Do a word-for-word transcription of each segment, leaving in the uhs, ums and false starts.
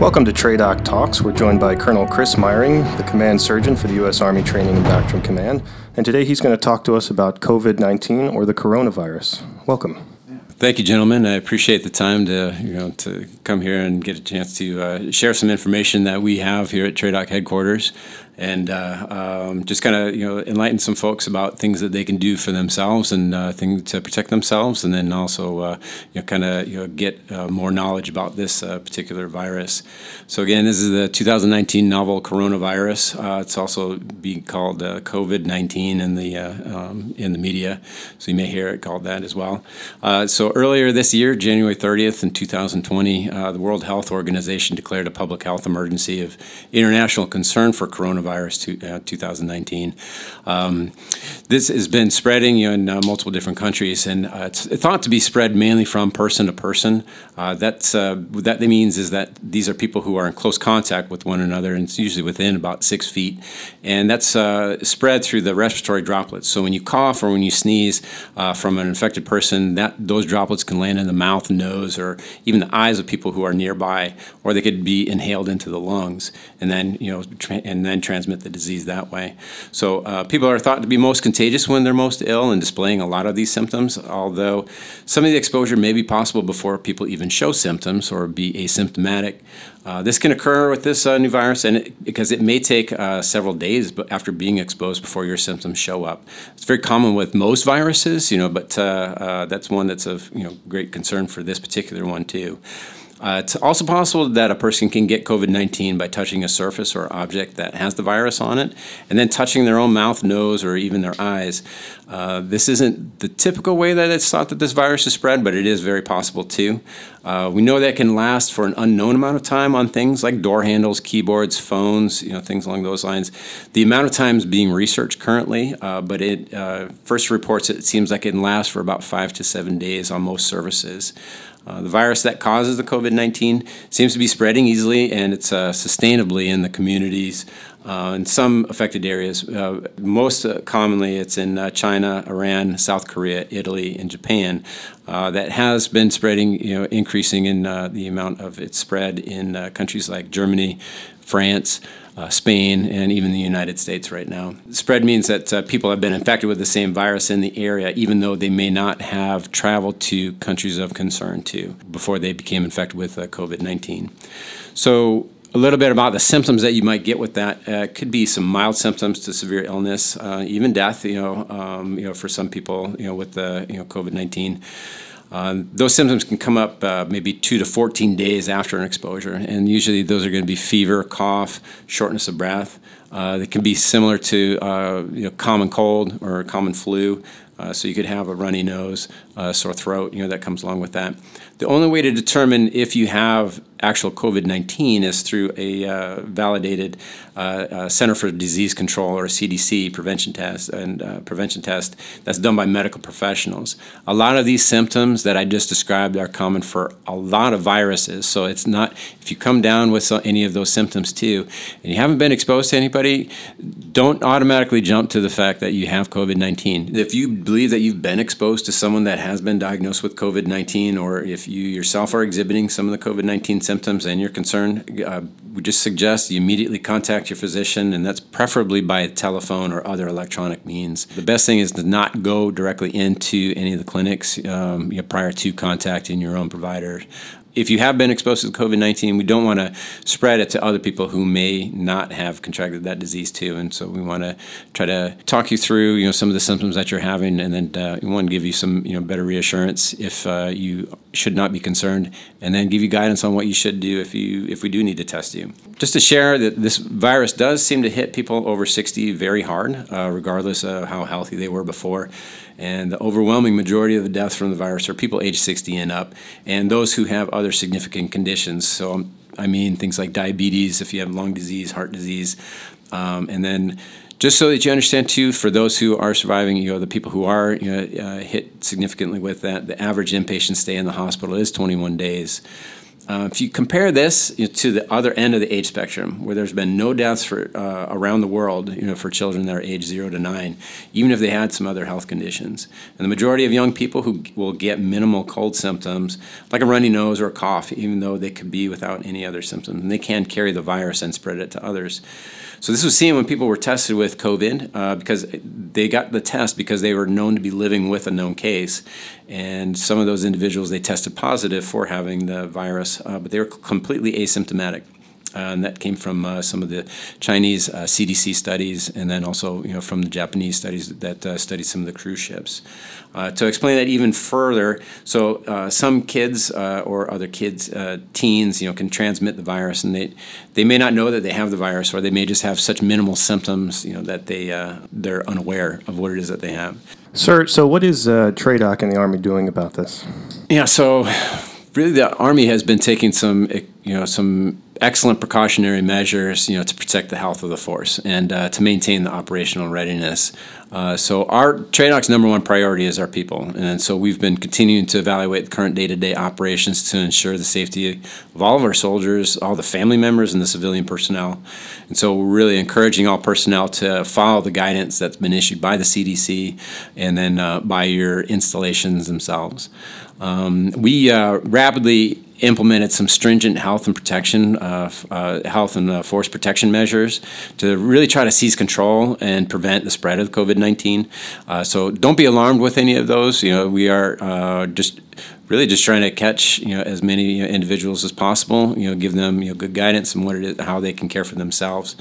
Welcome to TRADOC Talks. We're joined by Colonel Chris Meiring, the command surgeon for the U S Army Training and Doctrine Command. And today he's going to talk to us about covid nineteen, or the coronavirus. Welcome. Thank you, gentlemen. I appreciate the time to you know to come here and get a chance to uh, share some information that we have here at TRADOC headquarters, and uh, um, just kind of you know enlighten some folks about things that they can do for themselves and uh, things to protect themselves, and then also uh, you know kind of you know get uh, more knowledge about this uh, particular virus. So again, this is the two thousand nineteen novel coronavirus. Uh, it's also being called uh, covid nineteen in the uh, um, in the media, so you may hear it called that as well. Uh, so earlier this year, January thirtieth in two thousand twenty, uh, the World Health Organization declared a public health emergency of international concern for coronavirus to, uh, two thousand nineteen. Um, this has been spreading you know, in uh, multiple different countries, and uh, it's thought to be spread mainly from person to person. Uh, that's uh, what that means is that these are people who are in close contact with one another, and it's usually within about six feet. And that's uh, spread through the respiratory droplets. So when you cough or when you sneeze uh, from an infected person, that those droplets Droplets can land in the mouth, nose, or even the eyes of people who are nearby, or they could be inhaled into the lungs, and then you know, tra- and then transmit the disease that way. So uh, people are thought to be most contagious when they're most ill and displaying a lot of these symptoms. Although some of the exposure may be possible before people even show symptoms or be asymptomatic. Uh, this can occur with this uh, new virus, and it, because it may take uh, several days after being exposed before your symptoms show up. It's very common with most viruses, you know, but uh, uh, that's one that's of you know great concern for this particular one too. Uh, it's also possible that a person can get covid nineteen by touching a surface or object that has the virus on it, and then touching their own mouth, nose, or even their eyes. Uh, this isn't the typical way that it's thought that this virus is spread, but it is very possible too. Uh, we know that it can last for an unknown amount of time on things like door handles, keyboards, phones, you know, things along those lines. The amount of time is being researched currently, uh, but it uh, first reports it seems like it can last for about five to seven days on most surfaces. Uh, the virus that causes the covid nineteen seems to be spreading easily, and it's uh, sustainably in the communities uh, in some affected areas. Uh, most uh, commonly, it's in uh, China, Iran, South Korea, Italy, and Japan. Uh, that has been spreading, you know, increasing in uh, the amount of its spread in uh, countries like Germany, France, Uh, Spain, and even the United States right now. Spread means that uh, people have been infected with the same virus in the area, even though they may not have traveled to countries of concern to before they became infected with uh, covid nineteen. So a little bit about the symptoms that you might get with that. Uh, could be some mild symptoms to severe illness, uh, even death, you know, um, you know, for some people, you know, with the, you know, covid nineteen. Uh, those symptoms can come up uh, maybe two to fourteen days after an exposure, and usually those are going to be fever, cough, shortness of breath. Uh, they can be similar to uh, you know, common cold or common flu. Uh, so you could have a runny nose, uh, sore throat, you know, that comes along with that. The only way to determine if you have actual covid nineteen is through a uh, validated uh, uh, Center for Disease Control, or C D C, prevention test, and uh, prevention test that's done by medical professionals. A lot of these symptoms that I just described are common for a lot of viruses. So it's not, if you come down with so, any of those symptoms too, and you haven't been exposed to anybody, don't automatically jump to the fact that you have covid nineteen. If you believe that you've been exposed to someone that has been diagnosed with covid nineteen, or if you yourself are exhibiting some of the covid nineteen symptoms and you're concerned, uh, we just suggest you immediately contact your physician, and that's preferably by telephone or other electronic means. The best thing is to not go directly into any of the clinics um, you know, prior to contacting your own provider. If you have been exposed to covid nineteen, we don't want to spread it to other people who may not have contracted that disease too. And so we want to try to talk you through, you know, some of the symptoms that you're having, and then uh, we want to give you some, you know, better reassurance if uh, you should not be concerned, and then give you guidance on what you should do if you if we do need to test you. Just to share that this virus does seem to hit people over sixty very hard, uh, regardless of how healthy they were before. And the overwhelming majority of the deaths from the virus are people age sixty and up, and those who have other significant conditions. So um, I mean things like diabetes, if you have lung disease, heart disease, um, and then just so that you understand too, for those who are surviving, you know, the people who are you know, uh, hit significantly with that, the average inpatient stay in the hospital is twenty-one days. Uh, if you compare this you know, to the other end of the age spectrum, where there's been no deaths for uh, around the world, you know, for children that are age zero to nine, even if they had some other health conditions, and the majority of young people who will get minimal cold symptoms, like a runny nose or a cough, even though they could be without any other symptoms, and they can carry the virus and spread it to others. So this was seen when people were tested with COVID uh, because they got the test because they were known to be living with a known case. And some of those individuals, they tested positive for having the virus, uh, but they were completely asymptomatic. Uh, and that came from uh, some of the Chinese uh, C D C studies, and then also you know, from the Japanese studies that uh, studied some of the cruise ships. Uh, to explain that even further, so uh, some kids uh, or other kids, uh, teens, you know, can transmit the virus, and they they may not know that they have the virus, or they may just have such minimal symptoms, you know, that they uh, they're unaware of what it is that they have. Sir, so what is uh, TRADOC and the Army doing about this? Yeah, so really the Army has been taking some you know some. excellent precautionary measures, you know, to protect the health of the force and uh, to maintain the operational readiness. Uh, so our TRADOC's number one priority is our people, and so we've been continuing to evaluate the current day-to-day operations to ensure the safety of all of our soldiers, all the family members, and the civilian personnel. And so we're really encouraging all personnel to follow the guidance that's been issued by the C D C and then uh, by your installations themselves. Um, we uh, rapidly implemented some stringent health and protection, uh, uh, health and uh, force protection measures to really try to seize control and prevent the spread of COVID nineteen. Uh, so don't be alarmed with any of those. You know, we are uh, just really just trying to catch you know as many you know, individuals as possible. You know, give them you know good guidance on what it is, how they can care for themselves,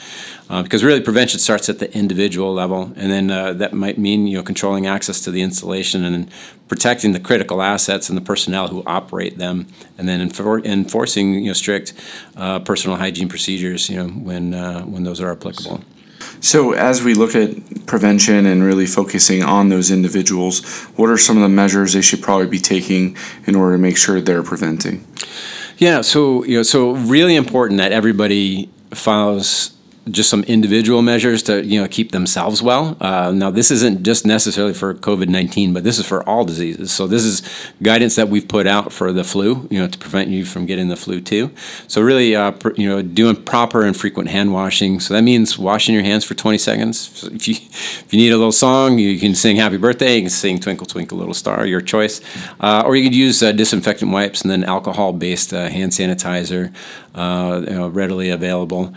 uh, because really prevention starts at the individual level, and then uh, that might mean you know controlling access to the installation and protecting the critical assets and the personnel who operate them, and then enfor- enforcing you know strict uh, personal hygiene procedures you know when uh, when those are applicable. So as we look at prevention and really focusing on those individuals, what are some of the measures they should probably be taking in order to make sure they're preventing? Yeah, so you know, so really important that everybody follows just some individual measures to you know keep themselves well. Uh, now this isn't just necessarily for COVID nineteen, but this is for all diseases. So this is guidance that we've put out for the flu, you know, to prevent you from getting the flu too. So really, uh, pr- you know, doing proper and frequent hand washing. So that means washing your hands for twenty seconds. If you if you need a little song, you can sing Happy Birthday. You can sing Twinkle Twinkle Little Star, your choice, uh, or you could use uh, disinfectant wipes and then alcohol-based uh, hand sanitizer, uh, you know, readily available.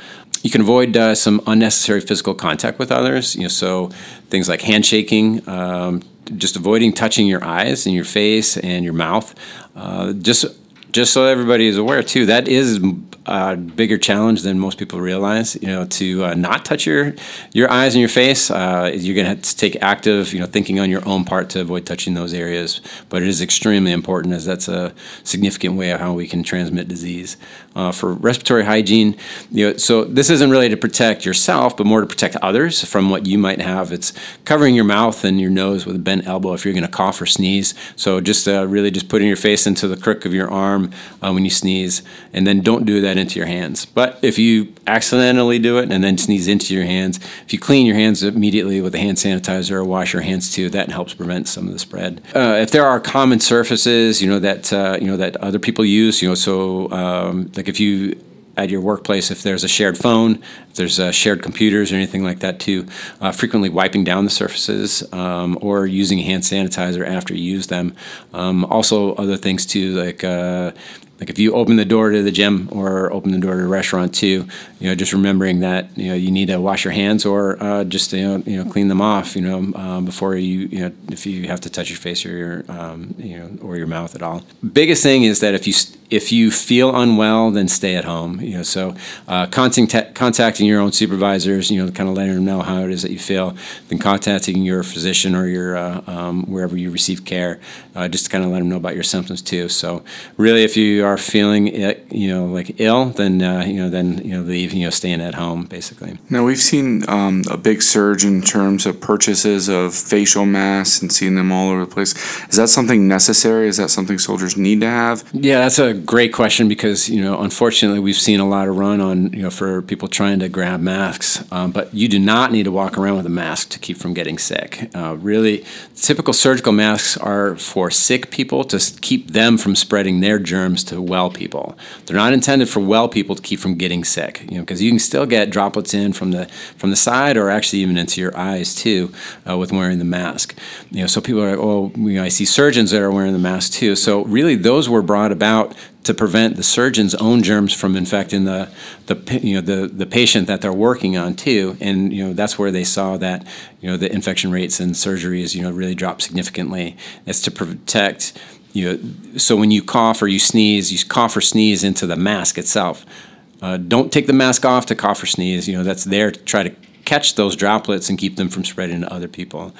You can avoid uh, some unnecessary physical contact with others, you know, so things like handshaking, um, just avoiding touching your eyes and your face and your mouth. Uh, just just so everybody is aware, too, that is a bigger challenge than most people realize, you know, to uh, not touch your, your eyes and your face. Uh, you're going to have to take active, you know, thinking on your own part to avoid touching those areas. But it is extremely important, as that's a significant way of how we can transmit disease. Uh, for respiratory hygiene, you know, so this isn't really to protect yourself, but more to protect others from what you might have. It's covering your mouth and your nose with a bent elbow if you're going to cough or sneeze. So just uh, really just putting your face into the crook of your arm uh, when you sneeze, and then don't do that into your hands. But if you accidentally do it and then sneeze into your hands, if you clean your hands immediately with a hand sanitizer or wash your hands too, that helps prevent some of the spread. Uh, if there are common surfaces, you know that uh, you know that other people use, you know, so um, the Like if you, at your workplace, if there's a shared phone, if there's uh, shared computers or anything like that too, uh, frequently wiping down the surfaces um, or using hand sanitizer after you use them. Um, also other things too, like uh, like if you open the door to the gym or open the door to a restaurant too, you know, just remembering that you know you need to wash your hands or uh, just you know, you know clean them off, you know, um, before you you know if you have to touch your face or your um, you know or your mouth at all. Biggest thing is that if you if you feel unwell, then stay at home. You know, so uh, contact, contacting your own supervisors, you know, kind of letting them know how it is that you feel, then contacting your physician or your uh, um, wherever you receive care, uh, just to kind of let them know about your symptoms too. So really, if you are Are feeling you know like ill, then uh, you know then you know leave you know staying at home basically. Now we've seen um, a big surge in terms of purchases of facial masks and seeing them all over the place. Is that something necessary? Is that something soldiers need to have? Yeah, that's a great question because you know unfortunately we've seen a lot of run on you know for people trying to grab masks, um, but you do not need to walk around with a mask to keep from getting sick. Uh, really, typical surgical masks are for sick people to keep them from spreading their germs to well people. They're not intended for well people to keep from getting sick, you know, because you can still get droplets in from the from the side or actually even into your eyes too uh, with wearing the mask. You know, so people are, oh, you know, I see surgeons that are wearing the mask too. So really, those were brought about to prevent the surgeon's own germs from infecting the, the you know the, the patient that they're working on too, and you know that's where they saw that you know the infection rates in surgeries you know really dropped significantly. That's to protect you know so when you cough or you sneeze, you cough or sneeze into the mask itself. Uh, don't take the mask off to cough or sneeze. You know that's there to try to catch those droplets and keep them from spreading to other people.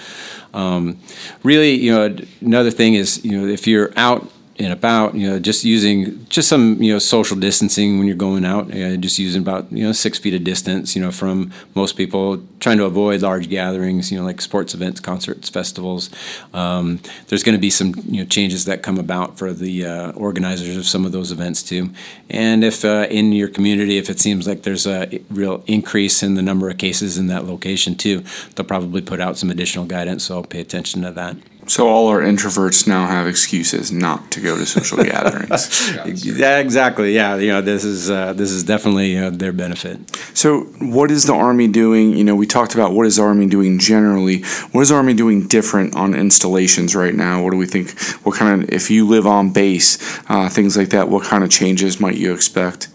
Um, really, you know another thing is you know if you're out and about, you know, just using just some, you know, social distancing when you're going out, you know, just using about, you know, six feet of distance, you know, from most people, trying to avoid large gatherings, you know, like sports events, concerts, festivals. Um, there's going to be some, you know, changes that come about for the uh, organizers of some of those events too. And if uh, in your community, if it seems like there's a real increase in the number of cases in that location too, they'll probably put out some additional guidance, so pay attention to that. So all our introverts now have excuses not to go to social gatherings. Yeah, exactly. Yeah, you know this is uh, this is definitely uh, their benefit. So what is the Army doing? You know, we talked about what is the Army doing generally. What is the Army doing different on installations right now? What do we think? What kind of, if you live on base, uh, things like that? What kind of changes might you expect?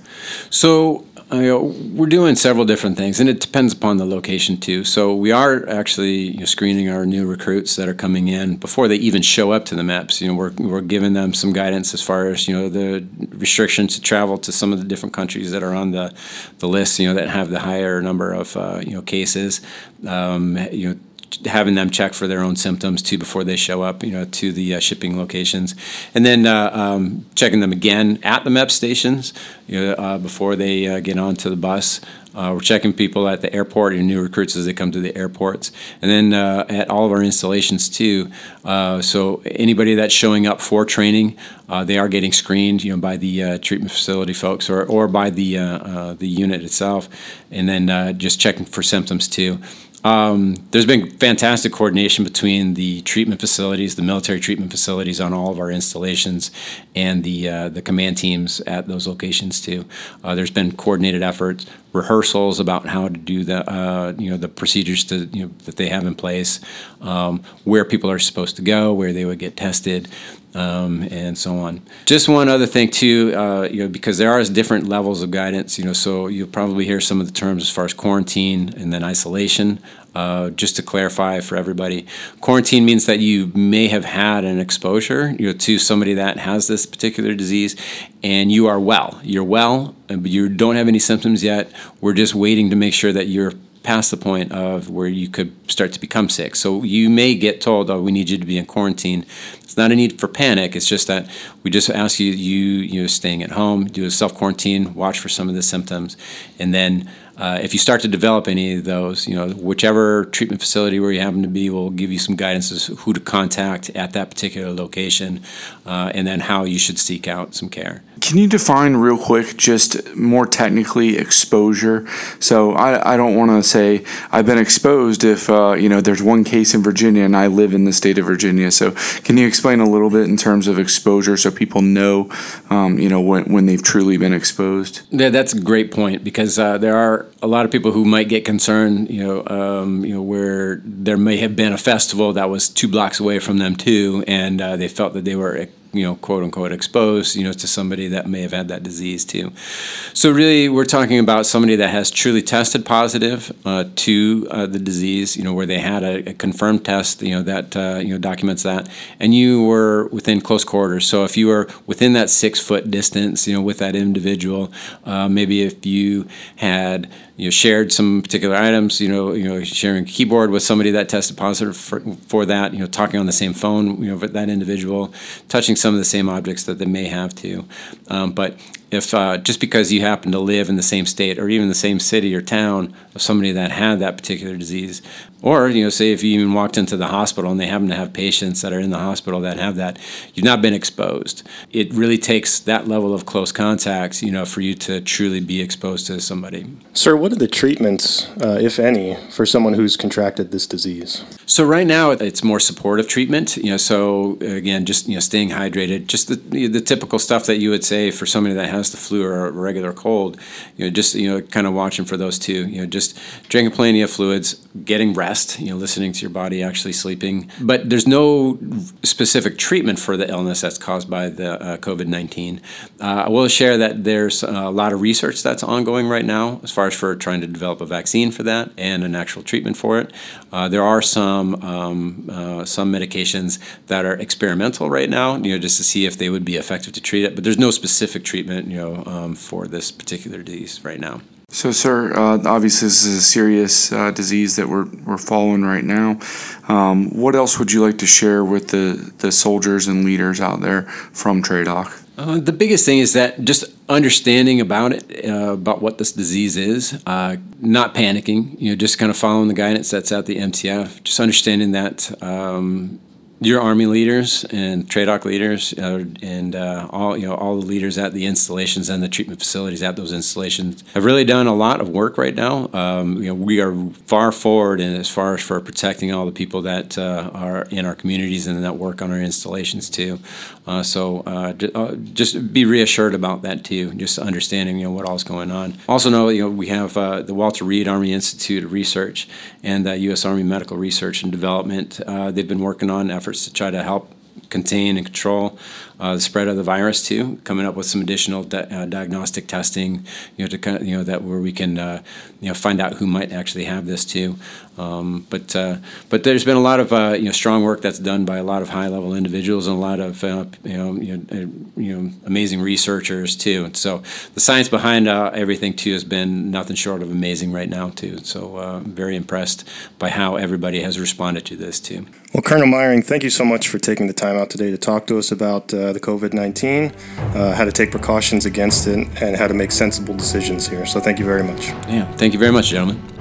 So. Uh, we're doing several different things, and it depends upon the location too. So we are actually you know, screening our new recruits that are coming in before they even show up to the M E Ps. You know, we're we're giving them some guidance as far as you know the restrictions to travel to some of the different countries that are on the, the list. You know, that have the higher number of uh, you know cases. Um, you know. having them check for their own symptoms too before they show up, you know, to the uh, shipping locations, and then uh, um, checking them again at the M E P stations you know, uh, before they uh, get onto the bus. Uh, we're checking people at the airport, your new recruits as they come to the airports, and then uh, at all of our installations too. Uh, so anybody that's showing up for training, uh, they are getting screened, you know, by the uh, treatment facility folks or or by the uh, uh, the unit itself, and then uh, just checking for symptoms too. Um, there's been fantastic coordination between the treatment facilities, the military treatment facilities on all of our installations, and the uh, the command teams at those locations too. Uh, there's been coordinated efforts, rehearsals about how to do the uh, you know the procedures to you know, that they have in place, um, where people are supposed to go, where they would get tested. Um, and so on. Just one other thing too, uh, you know, because there are different levels of guidance, you know, so you'll probably hear some of the terms as far as quarantine and then isolation. Uh, just to clarify for everybody, quarantine means that you may have had an exposure, you know, to somebody that has this particular disease, and you are well. You're well, but you don't have any symptoms yet. We're just waiting to make sure that you're past the point of where you could start to become sick. So you may get told, oh, we need you to be in quarantine. It's not a need for panic. It's just that we just ask you, you, you know, staying at home, do a self-quarantine, watch for some of the symptoms. And then uh, if you start to develop any of those, you know, whichever treatment facility where you happen to be will give you some guidance as who to contact at that particular location, uh, and then how you should seek out some care. Can you define real quick, just more technically, exposure? So I, I don't want to say I've been exposed if, uh, you know, there's one case in Virginia and I live in the state of Virginia. So can you explain a little bit in terms of exposure so people know, um, you know, when, when they've truly been exposed? Yeah, that's a great point, because uh, there are a lot of people who might get concerned, you know, um, you know, where there may have been a festival that was two blocks away from them too, and uh, they felt that they were you know, quote unquote, exposed, you know, to somebody that may have had that disease too. So really, we're talking about somebody that has truly tested positive uh, to uh, the disease, you know, where they had a, a confirmed test, you know, that, uh, you know, documents that, and you were within close quarters. So if you were within that six foot distance, you know, with that individual, uh, maybe if you had, you know, shared some particular items, you know, you know, sharing a keyboard with somebody that tested positive for, for that, you know, talking on the same phone, you know, with that individual, touching some of the same objects that they may have to. Um, but if uh, just because you happen to live in the same state or even the same city or town of somebody that had that particular disease, or, you know, say if you even walked into the hospital and they happen to have patients that are in the hospital that have that, you've not been exposed. It really takes that level of close contacts, you know, for you to truly be exposed to somebody. Sir, what are the treatments, uh, if any, for someone who's contracted this disease? So right now it's more supportive treatment, you know, so again, just, you know, staying hydrated. dehydrated, just the the typical stuff that you would say for somebody that has the flu or a regular cold. You know, just you know, kind of watching for those too. You know, just drinking plenty of fluids, getting rest. You know, listening to your body, actually sleeping. But there's no specific treatment for the illness that's caused by the uh, COVID nineteen. Uh, I will share that there's a lot of research that's ongoing right now as far as for trying to develop a vaccine for that and an actual treatment for it. Uh, there are some um, uh, some medications that are experimental right now, you know, just to see if they would be effective to treat it. But there's no specific treatment, you know, um, for this particular disease right now. So, sir, uh, obviously this is a serious uh, disease that we're we're following right now. Um, what else would you like to share with the, the soldiers and leaders out there from TRADOC? Uh, the biggest thing is that just understanding about it, uh, about what this disease is, uh, not panicking, you know, just kind of following the guidance that's at the M C F, just understanding that um, your Army leaders and TRADOC leaders uh, and uh, all you know all the leaders at the installations and the treatment facilities at those installations have really done a lot of work right now. Um, you know, we are far forward in as far as for protecting all the people that uh, are in our communities and that work on our installations too. Uh, so uh, d- uh, just be reassured about that too. Just understanding you know what all's going on. Also know you know we have uh, the Walter Reed Army Institute of Research and the U S Army Medical Research and Development. Uh, they've been working on efforts to try to help contain and control uh, the spread of the virus too, coming up with some additional di- uh, diagnostic testing, you know, to kind of, you know that where we can uh, you know find out who might actually have this too. Um, but uh, but there's been a lot of uh, you know strong work that's done by a lot of high level individuals and a lot of uh, you know you know, uh, you know amazing researchers too. And so the science behind uh, everything too has been nothing short of amazing right now too. So uh, I'm very impressed by how everybody has responded to this too. Well, Colonel Meiring, thank you so much for taking the time out today to talk to us about uh, the COVID nineteen, uh, how to take precautions against it, and how to make sensible decisions here. So thank you very much. Yeah, thank you very much, gentlemen.